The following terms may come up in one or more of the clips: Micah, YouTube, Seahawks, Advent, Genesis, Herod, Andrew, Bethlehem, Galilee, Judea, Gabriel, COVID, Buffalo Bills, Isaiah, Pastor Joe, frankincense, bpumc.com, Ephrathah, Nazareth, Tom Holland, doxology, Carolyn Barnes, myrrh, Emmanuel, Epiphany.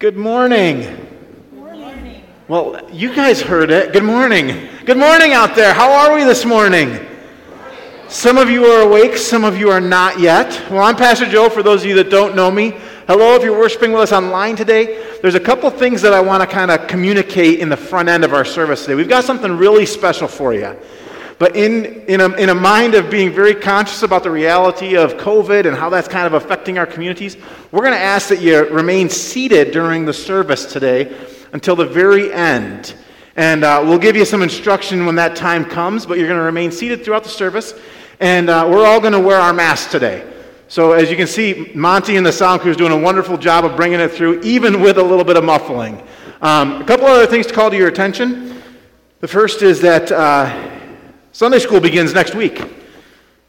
Good morning. Good morning. Well, you guys heard it. Good morning. Good morning out there. How are we this morning? Some of you are awake, some of you are not yet. Well, I'm Pastor Joe, for those of you that don't know me. Hello, if you're worshiping with us online today. There's a couple things that I want to kind of communicate in the front end of our service today. We've got something really special for you. But in a mind of being very conscious about the reality of COVID and how that's kind of affecting our communities, we're going to ask that you remain seated during the service today until the very end. And we'll give you some instruction when that time comes, but you're going to remain seated throughout the service. And we're all going to wear our masks today. So as you can see, Monty and the sound crew is doing a wonderful job of bringing it through, even with a little bit of muffling. A couple other things to call to your attention. The first is that Sunday school begins next week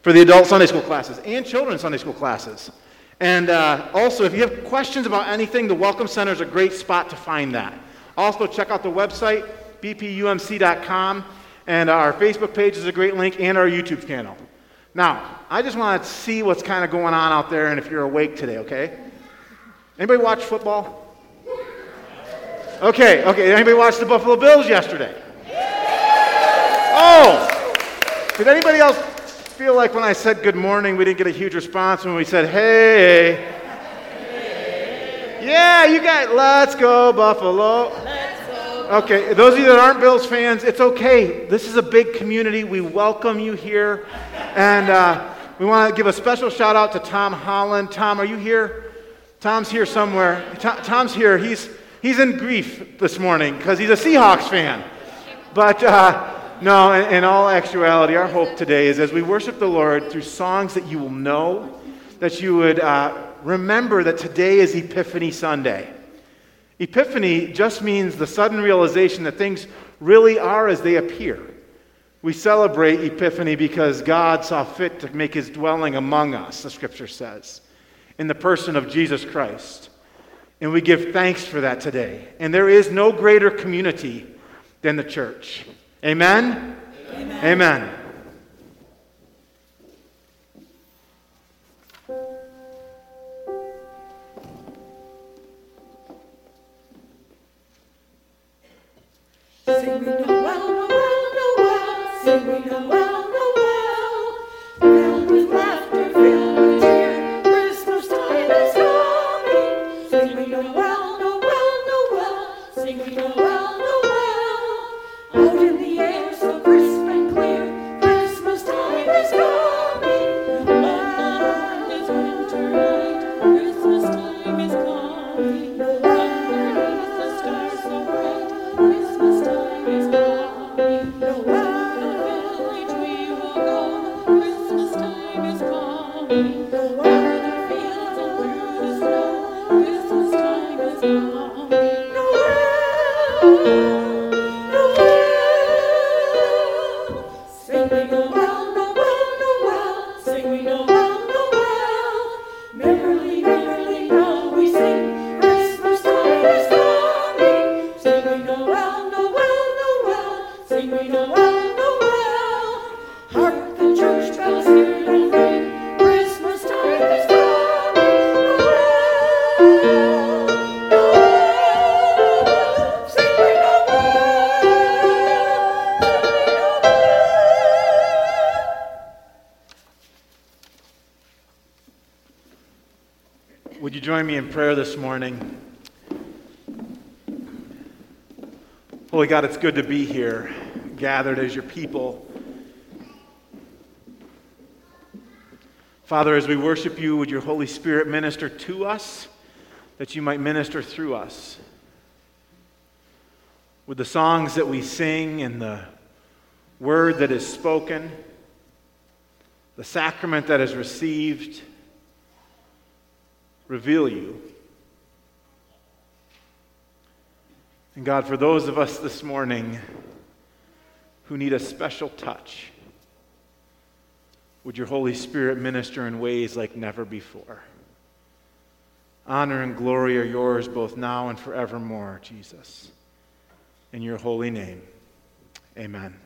for the adult Sunday school classes and children's Sunday school classes. And also, if you have questions about anything, the Welcome Center is a great spot to find that. Also, check out the website, bpumc.com, and our Facebook page is a great link, and our YouTube channel. Now, I just want to see what's kind of going on out there and if you're awake today, okay? Anybody watch football? Okay. Anybody watch the Buffalo Bills yesterday? Oh! Did anybody else feel like when I said good morning, we didn't get a huge response when we said, hey. Yeah, you guys, let's go, Buffalo. Let's go. Okay, those of you that aren't Bills fans, it's okay. This is a big community. We welcome you here. And we want to give a special shout out to Tom Holland. Tom, are you here? Tom's here somewhere. Tom's here. He's in grief this morning because he's a Seahawks fan. But no, in all actuality, our hope today is as we worship the Lord through songs that you will know, that you would remember that today is Epiphany Sunday. Epiphany just means the sudden realization that things really are as they appear. We celebrate Epiphany because God saw fit to make his dwelling among us, the Scripture says, in the person of Jesus Christ. And we give thanks for that today. And there is no greater community than the church. Amen? Amen? Amen. Sing me Noel, Noel, Noel, sing me Noel, Noel, filled with laughter, filled with cheer, Christmas time is coming. Sing me Noel, Noel, Noel, sing me Noel. Join me in prayer this morning. Holy God, it's good to be here, gathered as your people. Father, as we worship you, would your Holy Spirit minister to us, that you might minister through us. Would the songs that we sing and the word that is spoken, the sacrament that is received, reveal you. And God, for those of us this morning who need a special touch, would your Holy Spirit minister in ways like never before. Honor and glory are yours both now and forevermore, Jesus. In your holy name, amen.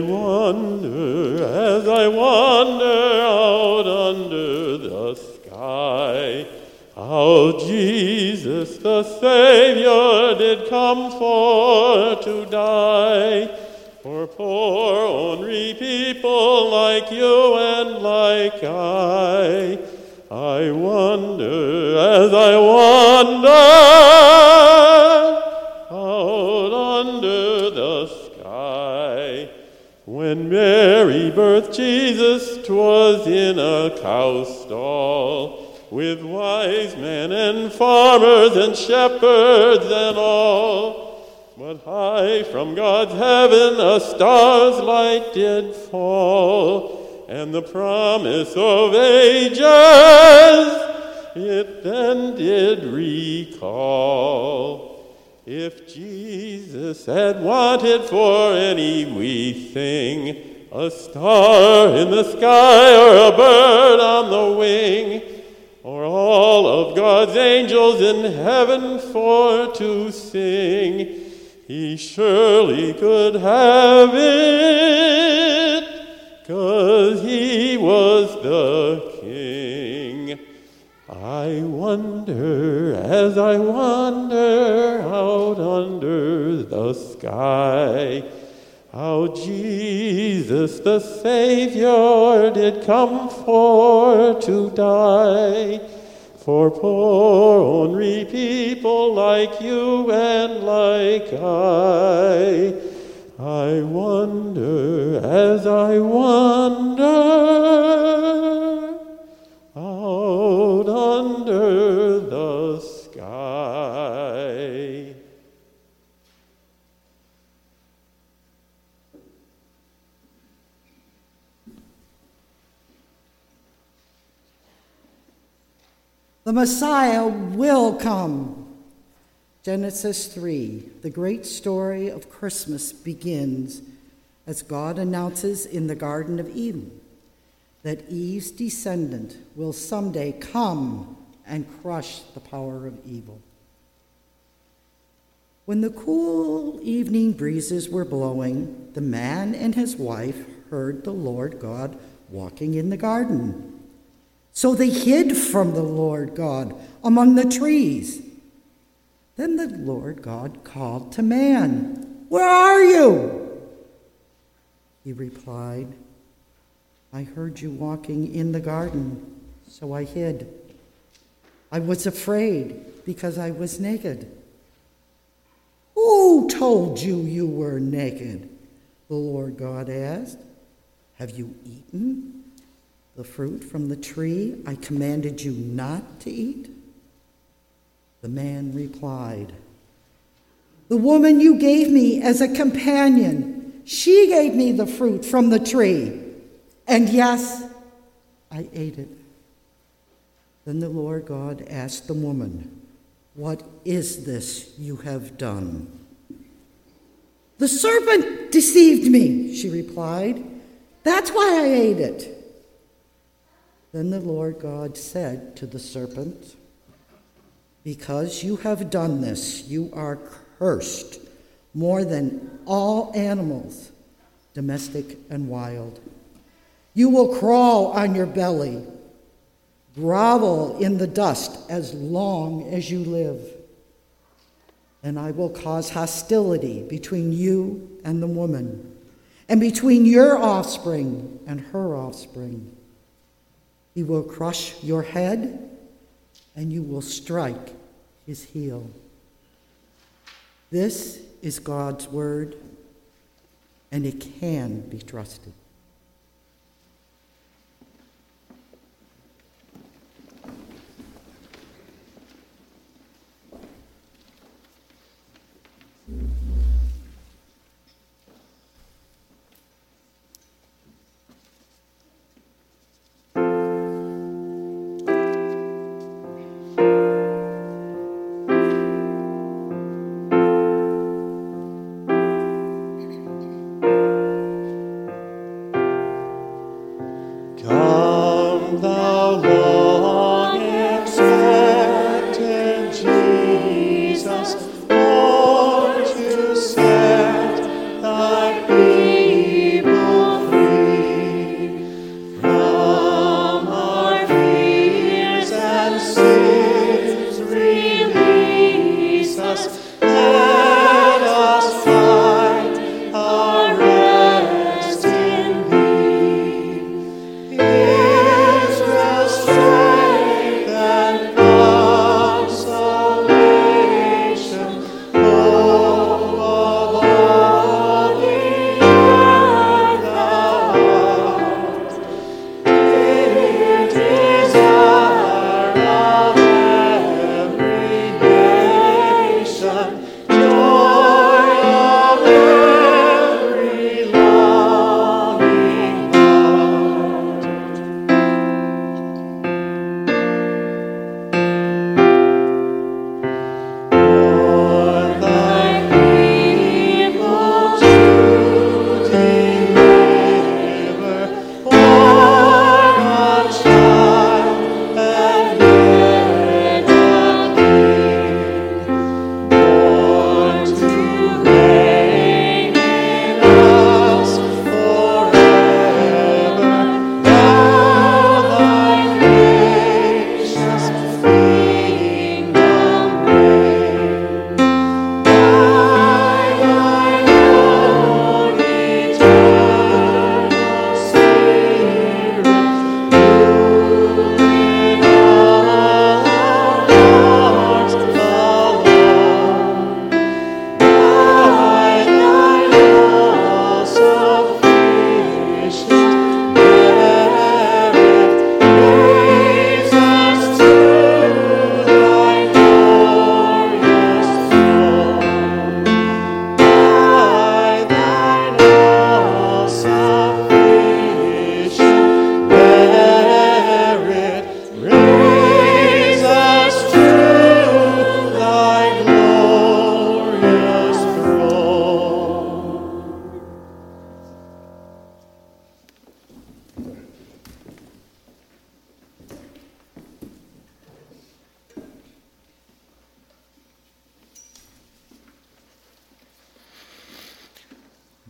as I wander out under the sky, how Jesus the Savior did come for to die, for poor ornery people like you and like I. I wonder as I wander out under the sky. When Mary birthed Jesus, 'twas in a cow stall, with wise men and farmers and shepherds and all. But high from God's heaven a star's light did fall, and the promise of ages it then did recall. If Jesus had wanted for any wee thing a star in the sky or a bird on the wing, or all of God's angels in heaven for to sing, he surely could have it, 'cause he was the King. I wonder as I wander out under the sky, how Jesus the Savior did come for to die, for poor ornery people like you and like I wonder as I wander out under the sky. The Messiah will come. Genesis 3, the great story of Christmas begins as God announces in the Garden of Eden that Eve's descendant will someday come and crush the power of evil. When the cool evening breezes were blowing, the man and his wife heard the Lord God walking in the garden. So they hid from the Lord God among the trees. Then the Lord God called to man, "Where are you?" He replied, "I heard you walking in the garden, so I hid. I was afraid because I was naked." "Who told you were naked?" the Lord God asked. "Have you eaten the fruit from the tree I commanded you not to eat?" The man replied, "The woman you gave me as a companion, she gave me the fruit from the tree, and yes, I ate it." Then the Lord God asked the woman, "What is this you have done?" "The serpent deceived me," she replied. "That's why I ate it." Then the Lord God said to the serpent, "Because you have done this, you are cursed more than all animals, domestic and wild. You will crawl on your belly, grovel in the dust as long as you live. And I will cause hostility between you and the woman, and between your offspring and her offspring. He will crush your head, and you will strike his heel." This is God's word, and it can be trusted.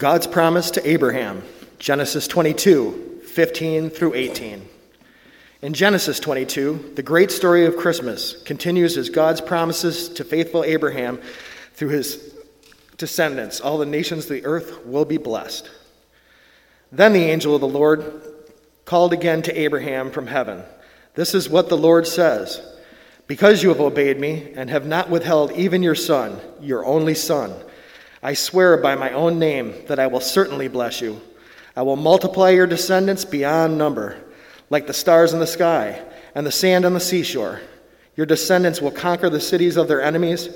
God's promise to Abraham, Genesis 22, 15 through 18. In Genesis 22, the great story of Christmas continues as God's promises to faithful Abraham through his descendants. All the nations of the earth will be blessed. Then the angel of the Lord called again to Abraham from heaven. This is what the Lord says. Because you have obeyed me and have not withheld even your son, your only son, I swear by my own name that I will certainly bless you. I will multiply your descendants beyond number, like the stars in the sky and the sand on the seashore. Your descendants will conquer the cities of their enemies,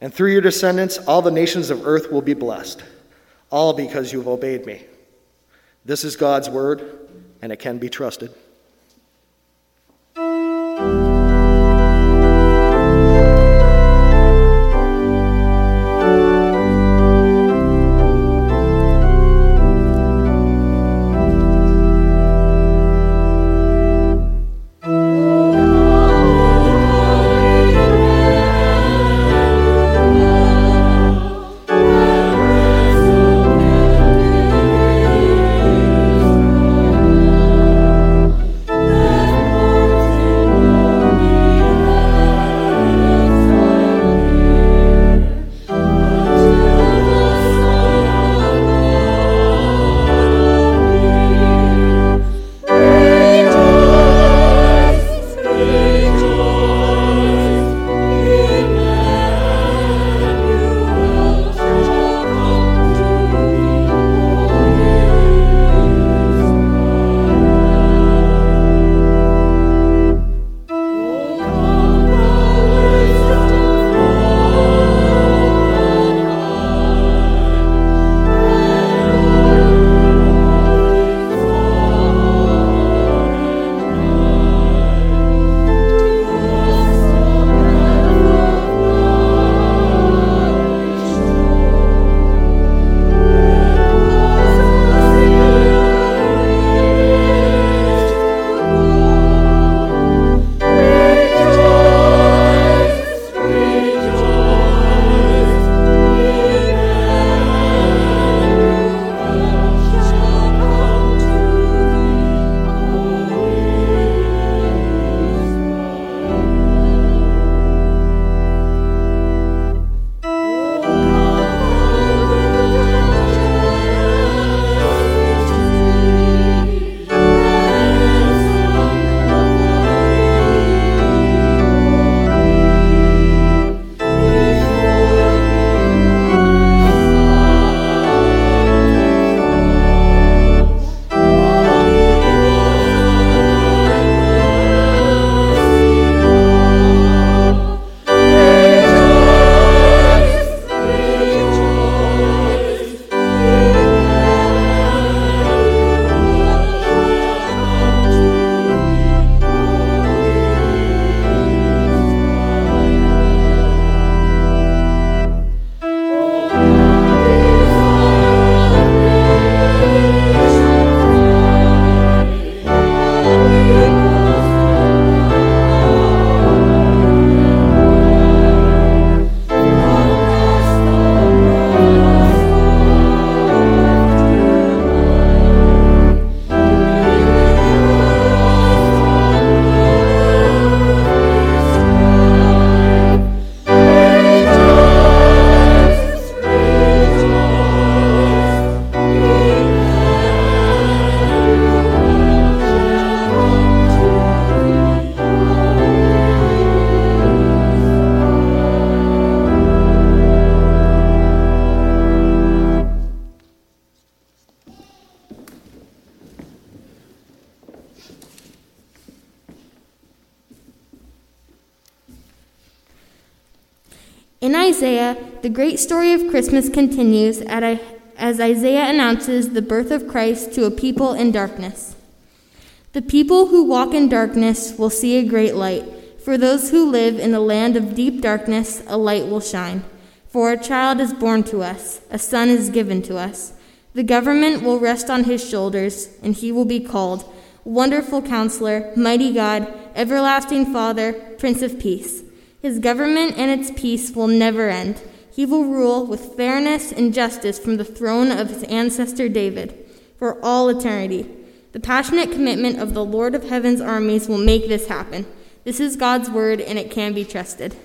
and through your descendants all the nations of earth will be blessed, all because you have obeyed me. This is God's word, and it can be trusted. In Isaiah, the great story of Christmas continues as Isaiah announces the birth of Christ to a people in darkness. The people who walk in darkness will see a great light. For those who live in a land of deep darkness, a light will shine. For a child is born to us, a son is given to us. The government will rest on his shoulders, and he will be called Wonderful Counselor, Mighty God, Everlasting Father, Prince of Peace. His government and its peace will never end, he will rule with fairness and justice from the throne of his ancestor David for all eternity. The passionate commitment of the Lord of Heaven's armies will make this happen. This is God's word, and it can be trusted.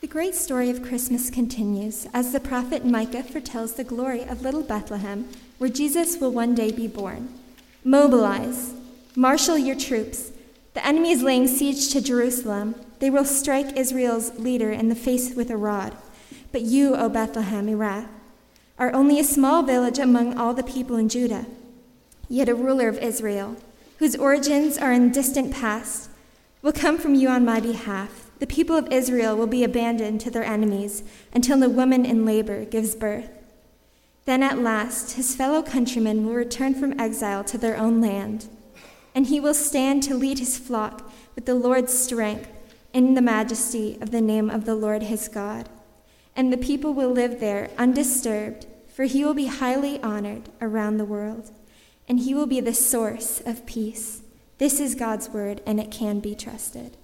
The great story of Christmas continues as the prophet Micah foretells the glory of little Bethlehem, where Jesus will one day be born. Mobilize, marshal your troops. The enemy is laying siege to Jerusalem. They will strike Israel's leader in the face with a rod. But you, O Bethlehem Ephrathah, are only a small village among all the people in Judah, yet a ruler of Israel, whose origins are in distant past, will come from you on my behalf. The people of Israel will be abandoned to their enemies until the woman in labor gives birth. Then at last his fellow countrymen will return from exile to their own land, and he will stand to lead his flock with the Lord's strength in the majesty of the name of the Lord his God. And the people will live there undisturbed, for he will be highly honored around the world, and he will be the source of peace. This is God's word, and it can be trusted.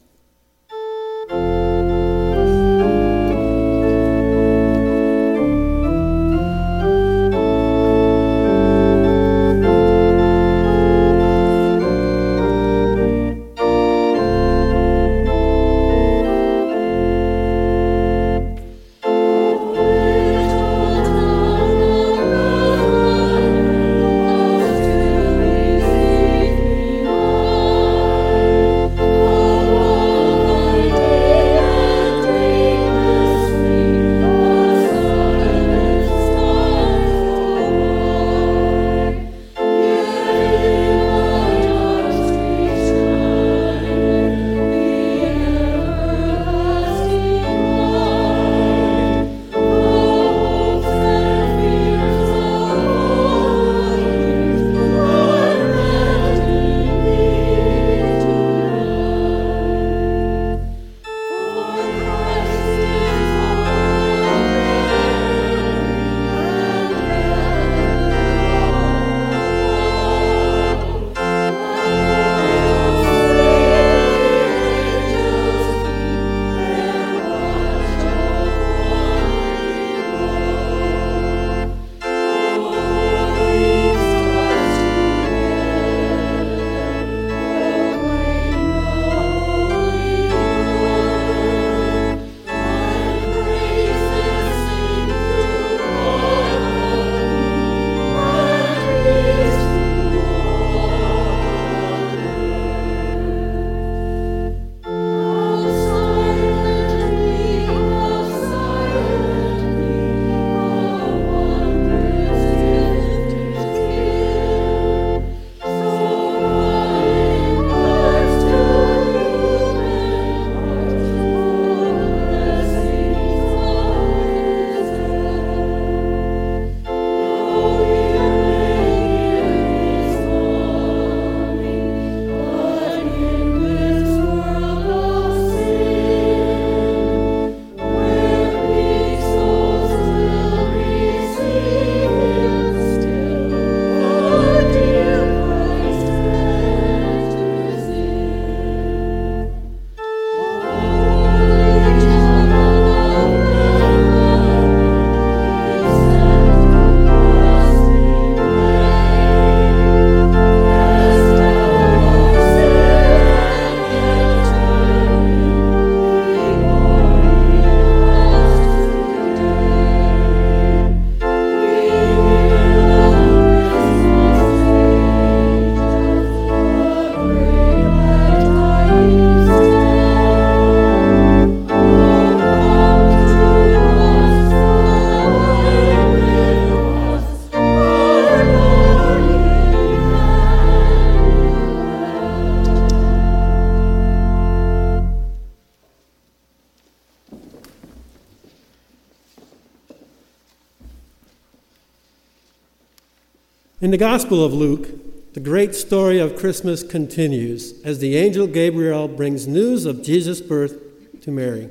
In the Gospel of Luke, the great story of Christmas continues as the angel Gabriel brings news of Jesus' birth to Mary.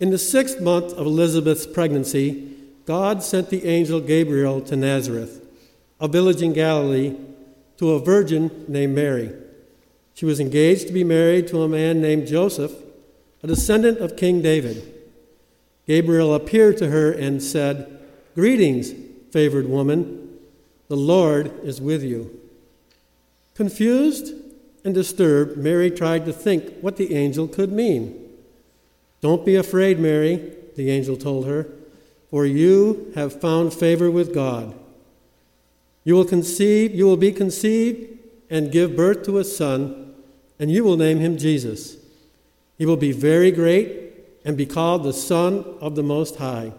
In the 6th month of Elizabeth's pregnancy, God sent the angel Gabriel to Nazareth, a village in Galilee, to a virgin named Mary. She was engaged to be married to a man named Joseph, a descendant of King David. Gabriel appeared to her and said, "Greetings, favored woman. The Lord is with you." Confused and disturbed, Mary tried to think what the angel could mean. "Don't be afraid, Mary," the angel told her, "for you have found favor with God. You will be conceived and give birth to a son, and you will name him Jesus. He will be very great and be called the Son of the Most High.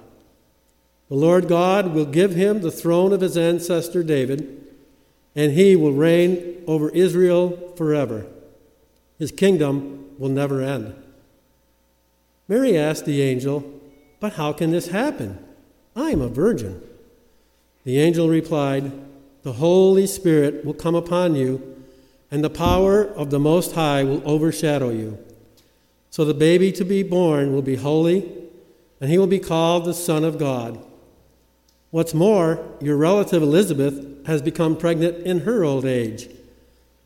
The Lord God will give him the throne of his ancestor David, and he will reign over Israel forever. His kingdom will never end." Mary asked the angel, "But how can this happen? I am a virgin." The angel replied, "The Holy Spirit will come upon you, and the power of the Most High will overshadow you. So the baby to be born will be holy, and he will be called the Son of God. What's more, your relative Elizabeth has become pregnant in her old age.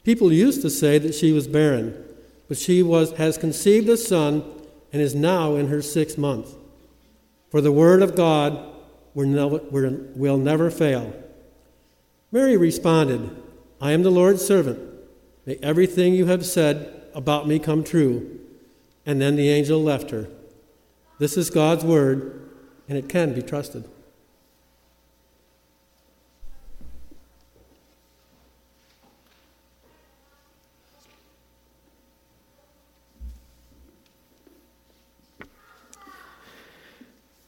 People used to say that she was barren, but she has conceived a son and is now in her 6th month. For the word of God will never fail." Mary responded, "I am the Lord's servant. May everything you have said about me come true." And then the angel left her. This is God's word, and it can be trusted.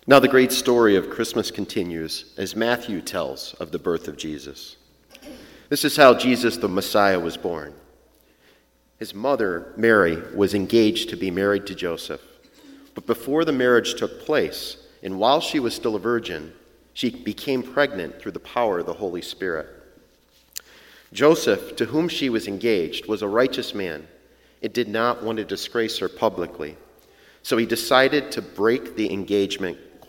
Now the great story of Christmas continues as Matthew tells of the birth of Jesus. This is how Jesus the Messiah was born. His mother, Mary, was engaged to be married to Joseph. But before the marriage took place, and while she was still a virgin, she became pregnant through the power of the Holy Spirit. Joseph, to whom she was engaged, was a righteous man and did not want to disgrace her publicly. So he decided to break the engagement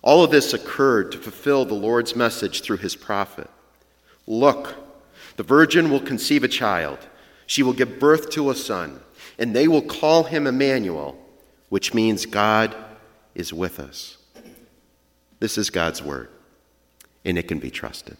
All of this occurred to fulfill the Lord's message through his prophet. "Look, the virgin will conceive a child. She will give birth to a son, and they will call him Emmanuel," which means God is with us. This is God's word, and it can be trusted.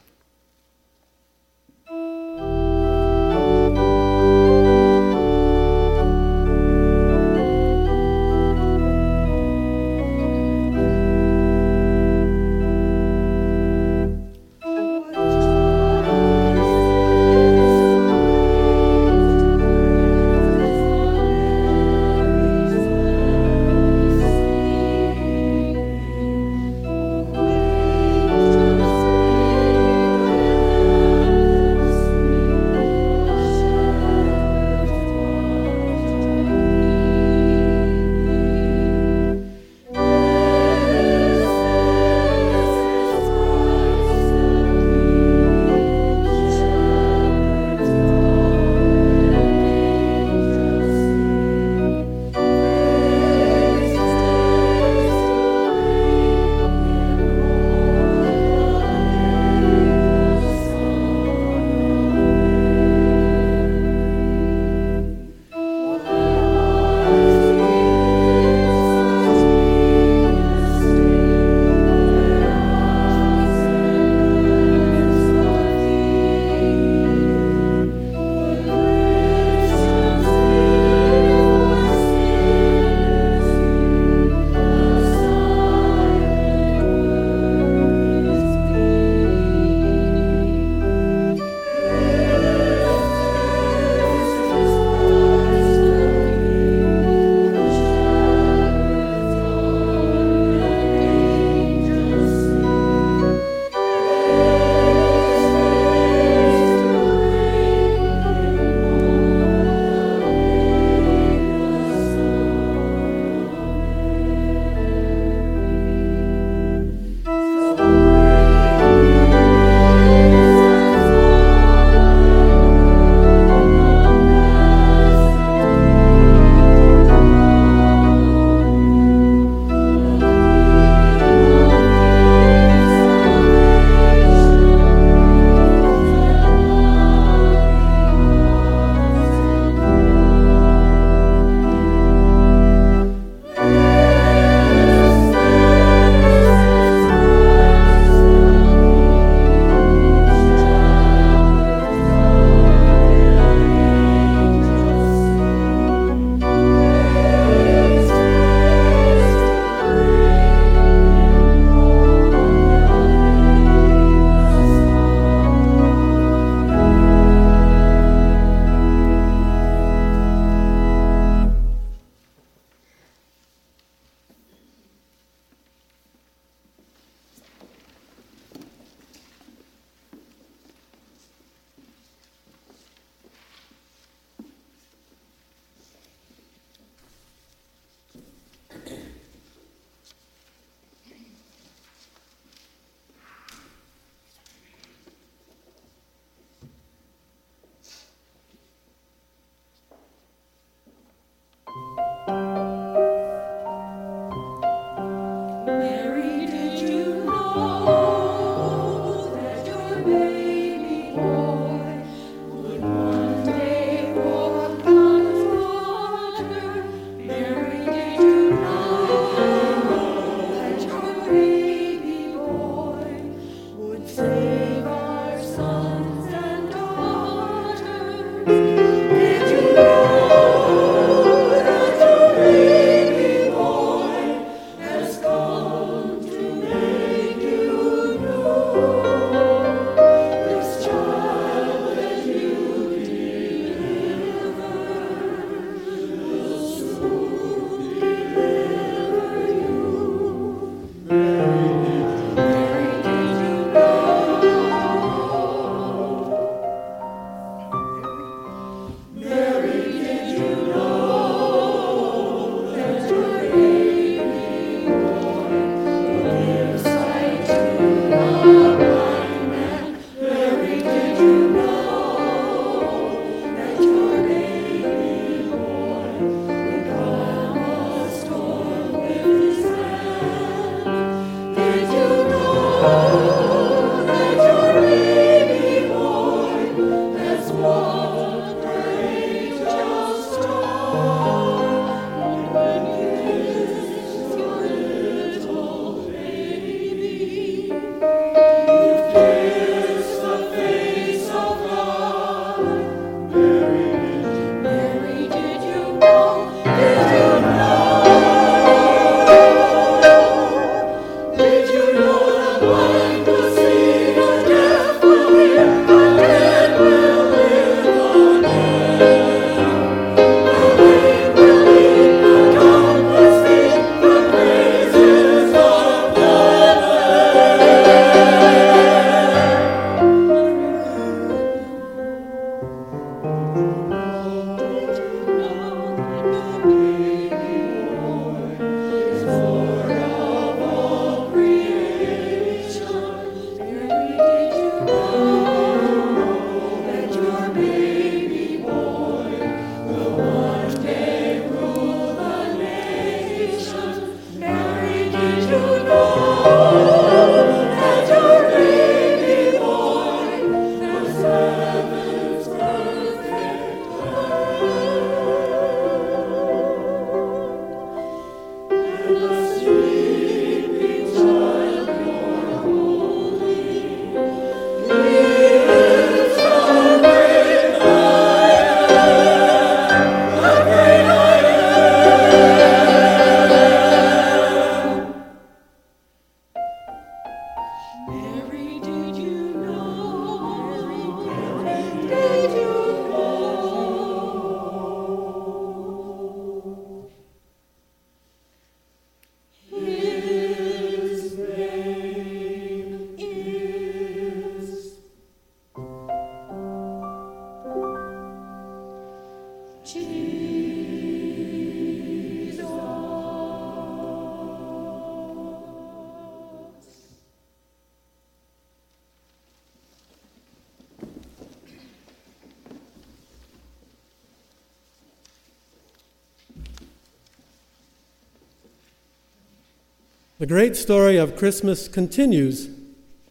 The great story of Christmas continues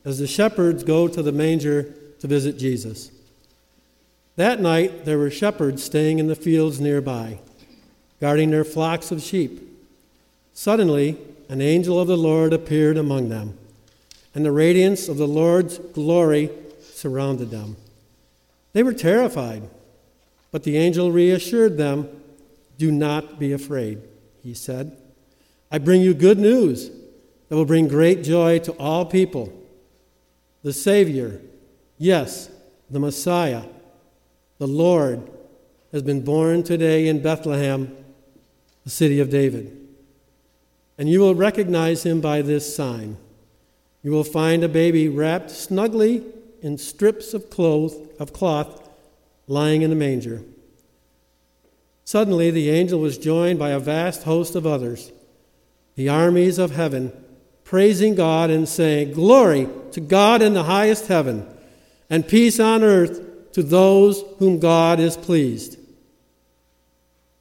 as the shepherds go to the manger to visit Jesus. That night, there were shepherds staying in the fields nearby, guarding their flocks of sheep. Suddenly, an angel of the Lord appeared among them, and the radiance of the Lord's glory surrounded them. They were terrified, but the angel reassured them. "Do not be afraid," he said. "I bring you good news that will bring great joy to all people. The Savior, yes, the Messiah, the Lord, has been born today in Bethlehem, the city of David. And you will recognize him by this sign. You will find a baby wrapped snugly in strips of cloth lying in a manger." Suddenly, the angel was joined by a vast host of others, the armies of heaven, praising God and saying, "Glory to God in the highest heaven, and peace on earth to those whom God is pleased."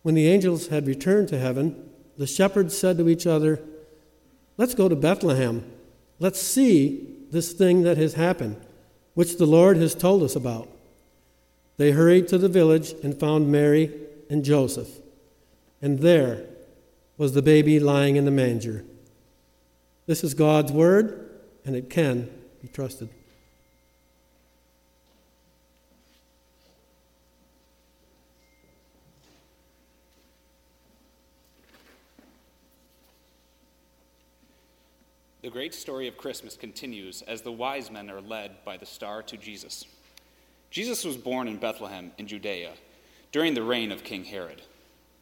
When the angels had returned to heaven, the shepherds said to each other, "Let's go to Bethlehem. Let's see this thing that has happened, which the Lord has told us about." They hurried to the village and found Mary and Joseph, and there was the baby lying in the manger. This is God's word, and it can be trusted. The great story of Christmas continues as the wise men are led by the star to Jesus. Jesus was born in Bethlehem in Judea during the reign of King Herod.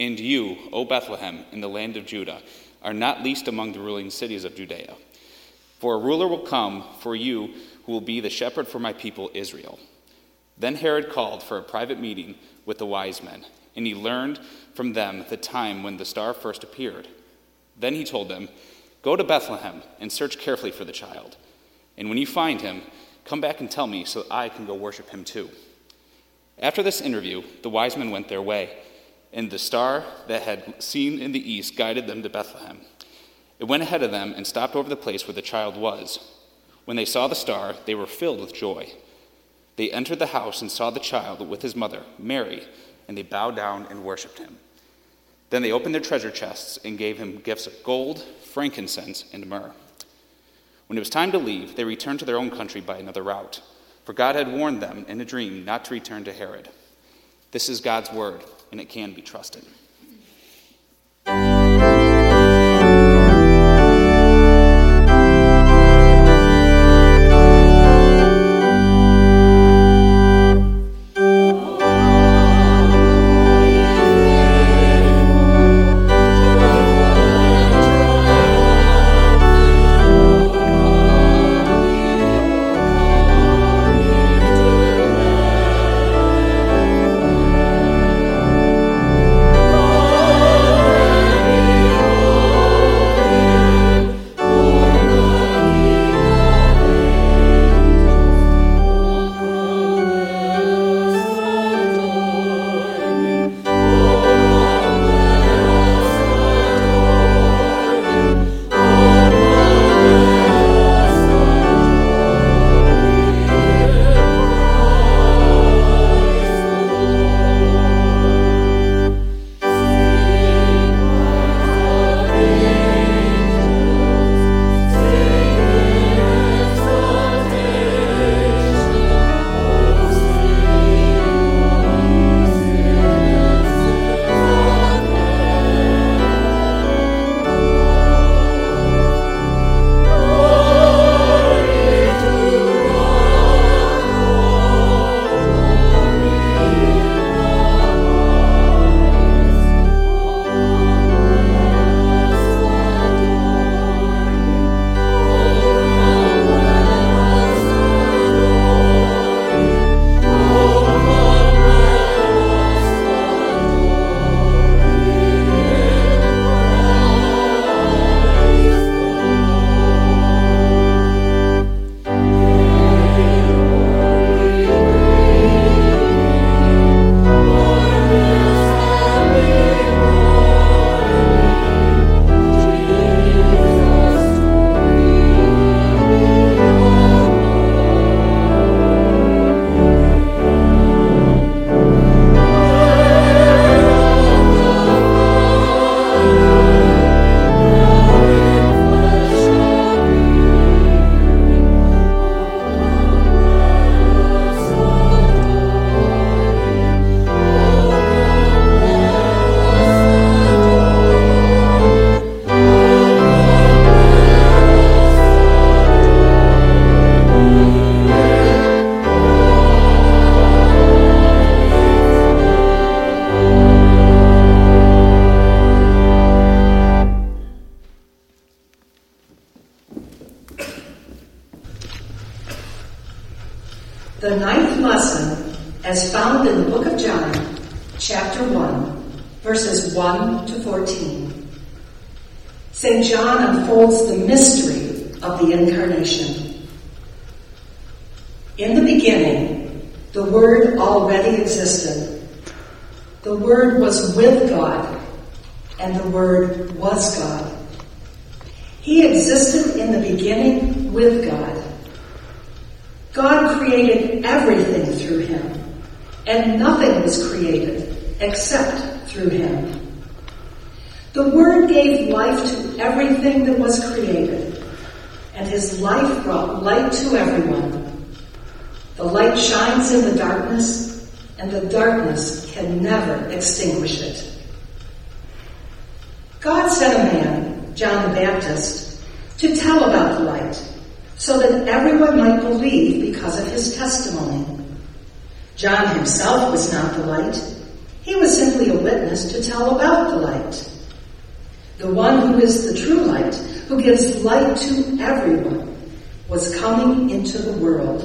And you, O Bethlehem, in the land of Judah, are not least among the ruling cities of Judea. For a ruler will come for you who will be the shepherd for my people Israel." Then Herod called for a private meeting with the wise men, and he learned from them the time when the star first appeared. Then he told them, "Go to Bethlehem and search carefully for the child. And when you find him, come back and tell me so I can go worship him too." After this interview, the wise men went their way, and the star that had seen in the east guided them to Bethlehem. It went ahead of them and stopped over the place where the child was. When they saw the star, they were filled with joy. They entered the house and saw the child with his mother, Mary, and they bowed down and worshipped him. Then they opened their treasure chests and gave him gifts of gold, frankincense, and myrrh. When it was time to leave, they returned to their own country by another route, for God had warned them in a dream not to return to Herod. This is God's word, and it can be trusted. The ninth lesson, as found in the book of John, chapter 1, verses 1 to 14. St. John unfolds the mystery of the Incarnation. In the beginning, the Word already existed. The Word was with God, and the Word was God. He existed in the beginning with God. God created everything through him, and nothing was created except through him. The Word gave life to everything that was created, and his life brought light to everyone. The light shines in the darkness, and the darkness can never extinguish it. God sent a man, John the Baptist, to tell about the light, so that everyone might believe because of his testimony. John himself was not the light. He was simply a witness to tell about the light. The one who is the true light, who gives light to everyone, was coming into the world.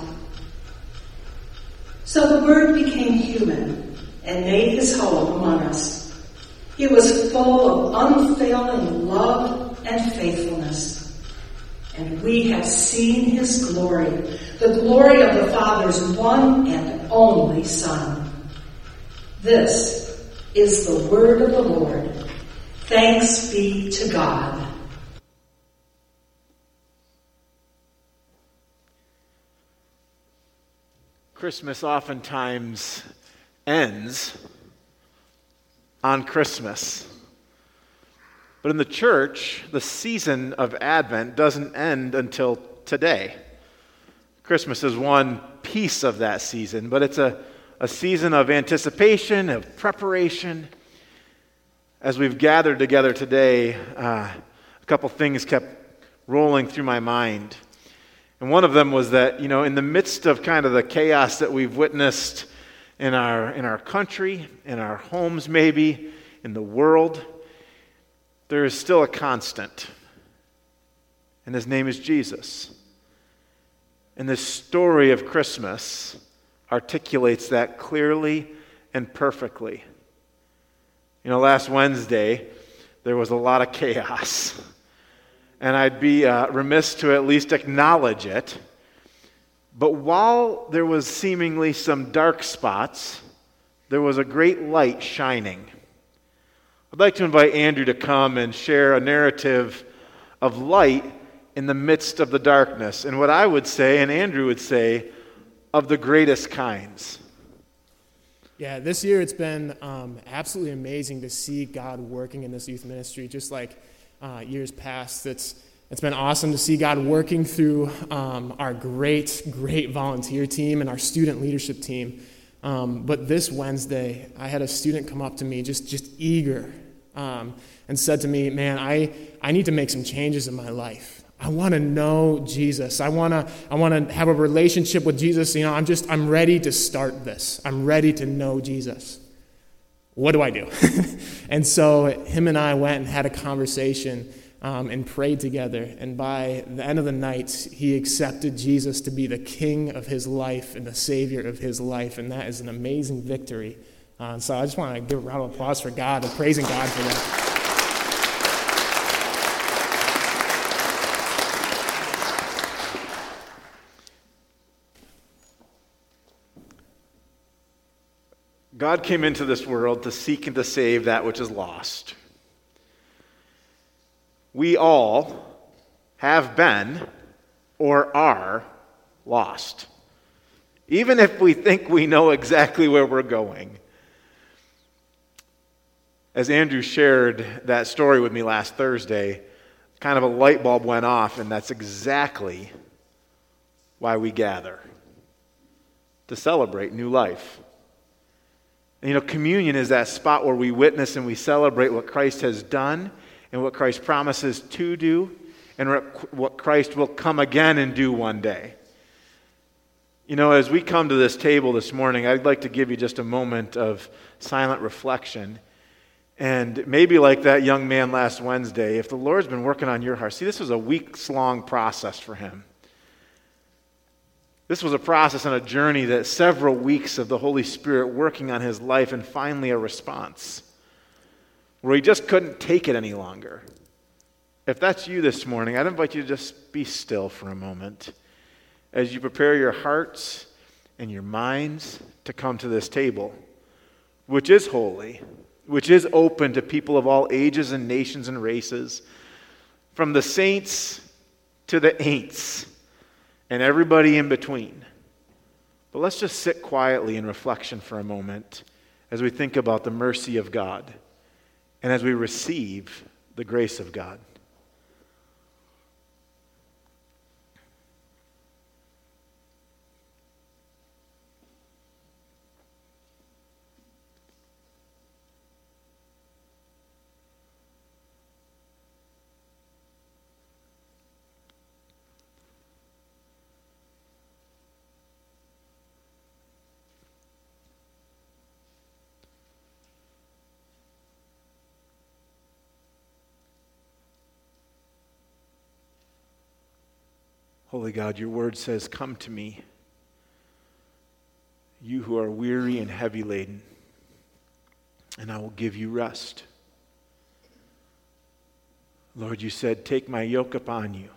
So the Word became human and made his home among us. He was full of unfailing love and faithfulness. And we have seen his glory, the glory of the Father's one and only Son. This is the word of the Lord. Thanks be to God. Christmas oftentimes ends on Christmas. But in the church, the season of Advent doesn't end until today. Christmas is one piece of that season, but it's a season of anticipation, of preparation. As we've gathered together today, a couple things kept rolling through my mind. And one of them was that, in the midst of kind of the chaos that we've witnessed in our country, in our homes maybe, in the world, there is still a constant, and his name is Jesus. And this story of Christmas articulates that clearly and perfectly. Last Wednesday, there was a lot of chaos, and I'd be remiss to at least acknowledge it. But while there was seemingly some dark spots, there was a great light shining. I'd like to invite Andrew to come and share a narrative of light in the midst of the darkness, and what I would say, and Andrew would say, of the greatest kinds. Yeah, this year it's been absolutely amazing to see God working in this youth ministry, just like years past. It's been awesome to see God working through our great, great volunteer team and our student leadership team. But this Wednesday, I had a student come up to me, just eager, and said to me, man, I need to make some changes in my life. I want to know Jesus. I want to have a relationship with Jesus. I'm ready to start this. I'm ready to know Jesus. What do I do? And so him and I went and had a conversation and prayed together. And by the end of the night, he accepted Jesus to be the king of his life and the savior of his life. And that is an amazing victory. So I just want to give a round of applause for God and praising God for that. God came into this world to seek and to save that which is lost. We all have been or are lost, even if we think we know exactly where we're going. As Andrew shared that story with me last Thursday, kind of a light bulb went off, and that's exactly why we gather, to celebrate new life. And, you know, communion is that spot where we witness and we celebrate what Christ has done and what Christ promises to do and what Christ will come again and do one day. You know, as we come to this table this morning, I'd like to give you just a moment of silent reflection. And maybe like that young man last Wednesday, if the Lord's been working on your heart, see, this was a weeks-long process for him. This was a process and a journey that several weeks of the Holy Spirit working on his life and finally a response where he just couldn't take it any longer. If that's you this morning, I'd invite you to just be still for a moment as you prepare your hearts and your minds to come to this table, which is holy, which is open to people of all ages and nations and races, from the saints to the ain'ts, and everybody in between. But let's just sit quietly in reflection for a moment as we think about the mercy of God and as we receive the grace of God. Holy God, your word says, "Come to me, you who are weary and heavy laden, and I will give you rest." Lord, you said, "Take my yoke upon you,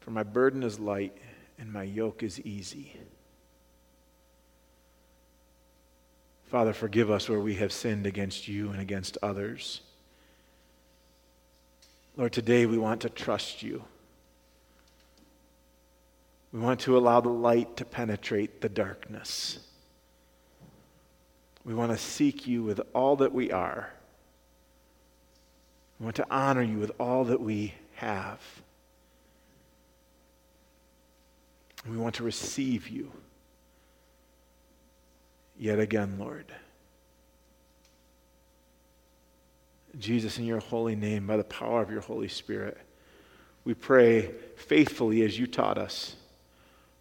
for my burden is light and my yoke is easy." Father, forgive us where we have sinned against you and against others. Lord, today we want to trust you. We want to allow the light to penetrate the darkness. We want to seek you with all that we are. We want to honor you with all that we have. We want to receive you yet again, Lord. Jesus, in your holy name, by the power of your Holy Spirit, we pray faithfully as you taught us.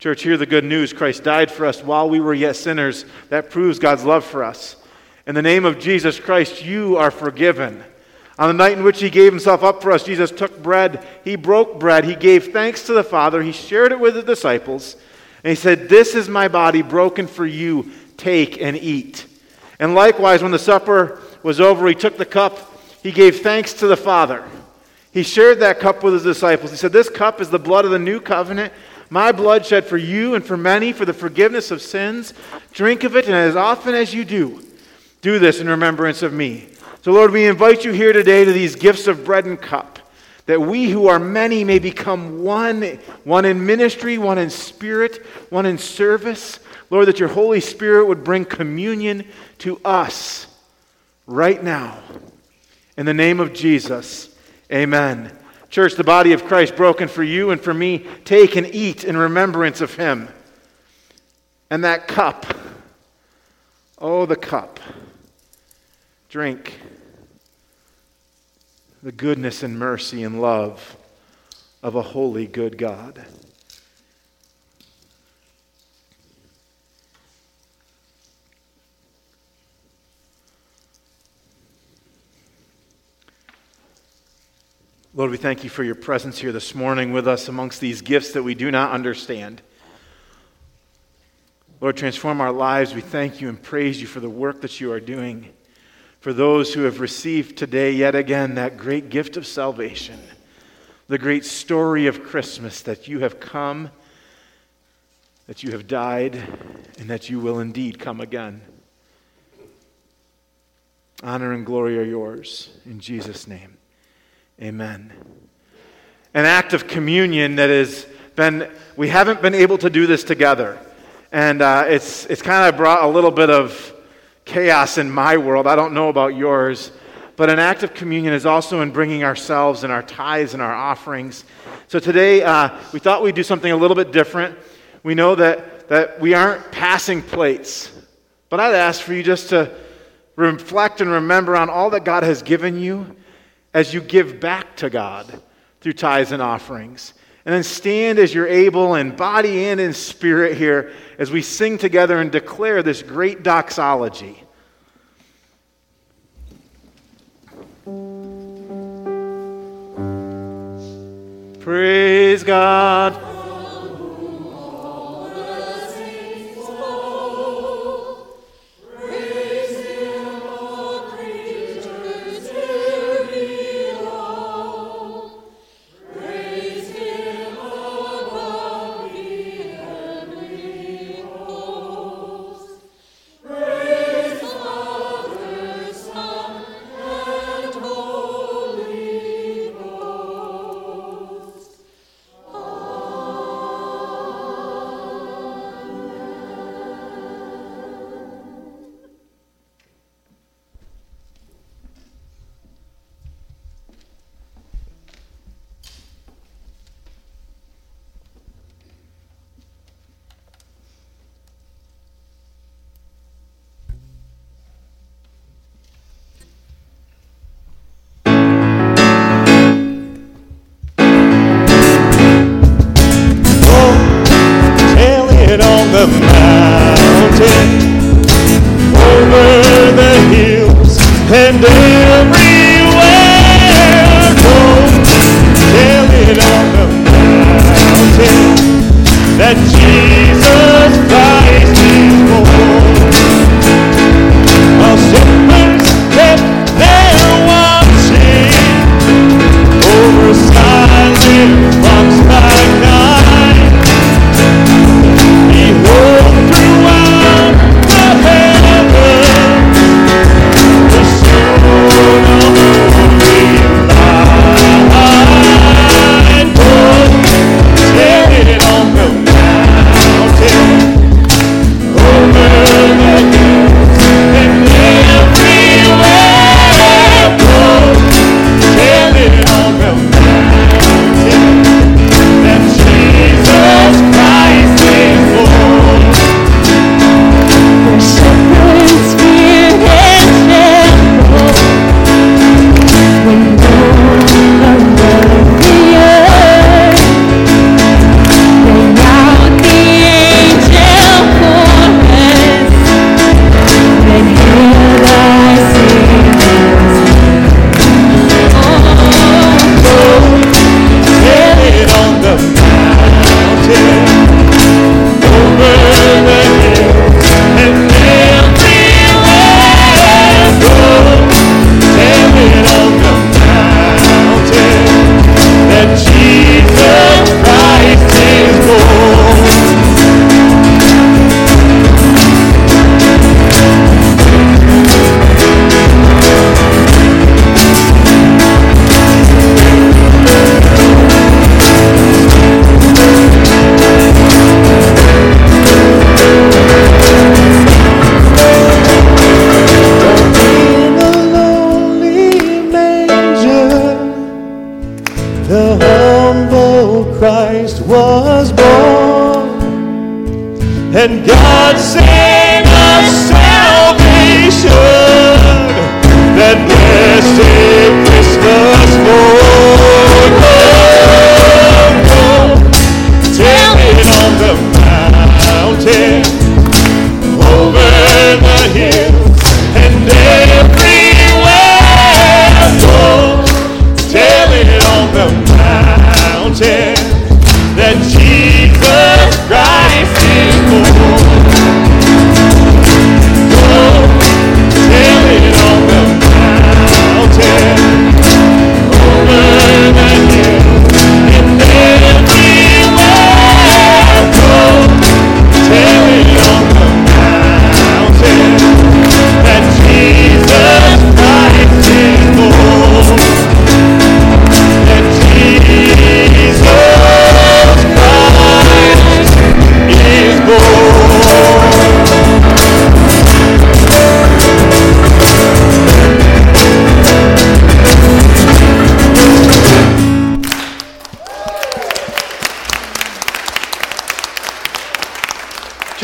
Church, hear the good news. Christ died for us while we were yet sinners. That proves God's love for us. In the name of Jesus Christ, you are forgiven. On the night in which he gave himself up for us, Jesus took bread. He broke bread. He gave thanks to the Father. He shared it with the disciples. And he said, "This is my body broken for you. Take and eat." And likewise, when the supper was over, he took the cup. He gave thanks to the Father. He shared that cup with his disciples. He said, "This cup is the blood of the new covenant, my blood shed for you and for many for the forgiveness of sins. Drink of it, and as often as you do, do this in remembrance of me." So, Lord, we invite you here today to these gifts of bread and cup, that we who are many may become one in ministry, one in spirit, one in service. Lord, that your Holy Spirit would bring communion to us right now. In the name of Jesus, amen. Church, the body of Christ broken for you and for me, take and eat in remembrance of him. And that cup, oh, the cup, drink the goodness and mercy and love of a holy, good God. Lord, we thank you for your presence here this morning with us amongst these gifts that we do not understand. Lord, transform our lives. We thank you and praise you for the work that you are doing, for those who have received today yet again that great gift of salvation, the great story of Christmas, that you have come that you have died and that you will indeed come again. Honor and glory are yours. In Jesus' name, amen. An act of communion that has been, we haven't been able to do this together. And it's kind of brought a little bit of chaos in my world. I don't know about yours. But an act of communion is also in bringing ourselves and our tithes and our offerings. So today, we thought we'd do something a little bit different. We know that we aren't passing plates. But I'd ask for you just to reflect and remember on all that God has given you as you give back to God through tithes and offerings. And then stand as you're able in body and in spirit here as we sing together and declare this great doxology. Praise God.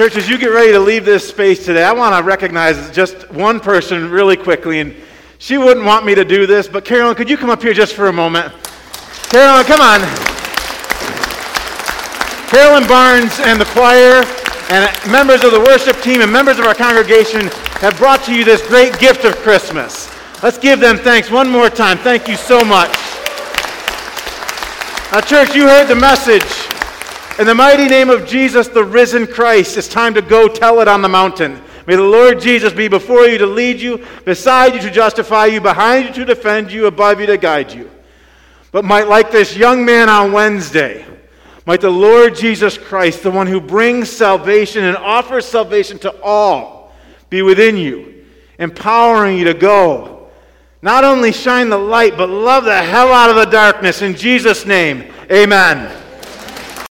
Church, as you get ready to leave this space today, I want to recognize just one person really quickly, and she wouldn't want me to do this, but Carolyn, could you come up here just for a moment? Carolyn, come on. Carolyn Barnes and the choir and members of the worship team and members of our congregation have brought to you this great gift of Christmas. Let's give them thanks one more time. Thank you so much. Now, church, you heard the message. In the mighty name of Jesus, the risen Christ, it's time to go tell it on the mountain. May the Lord Jesus be before you to lead you, beside you to justify you, behind you to defend you, above you to guide you. But might, like this young man on Wednesday, might the Lord Jesus Christ, the one who brings salvation and offers salvation to all, be within you, empowering you to go. Not only shine the light, but love the hell out of the darkness. In Jesus' name, amen.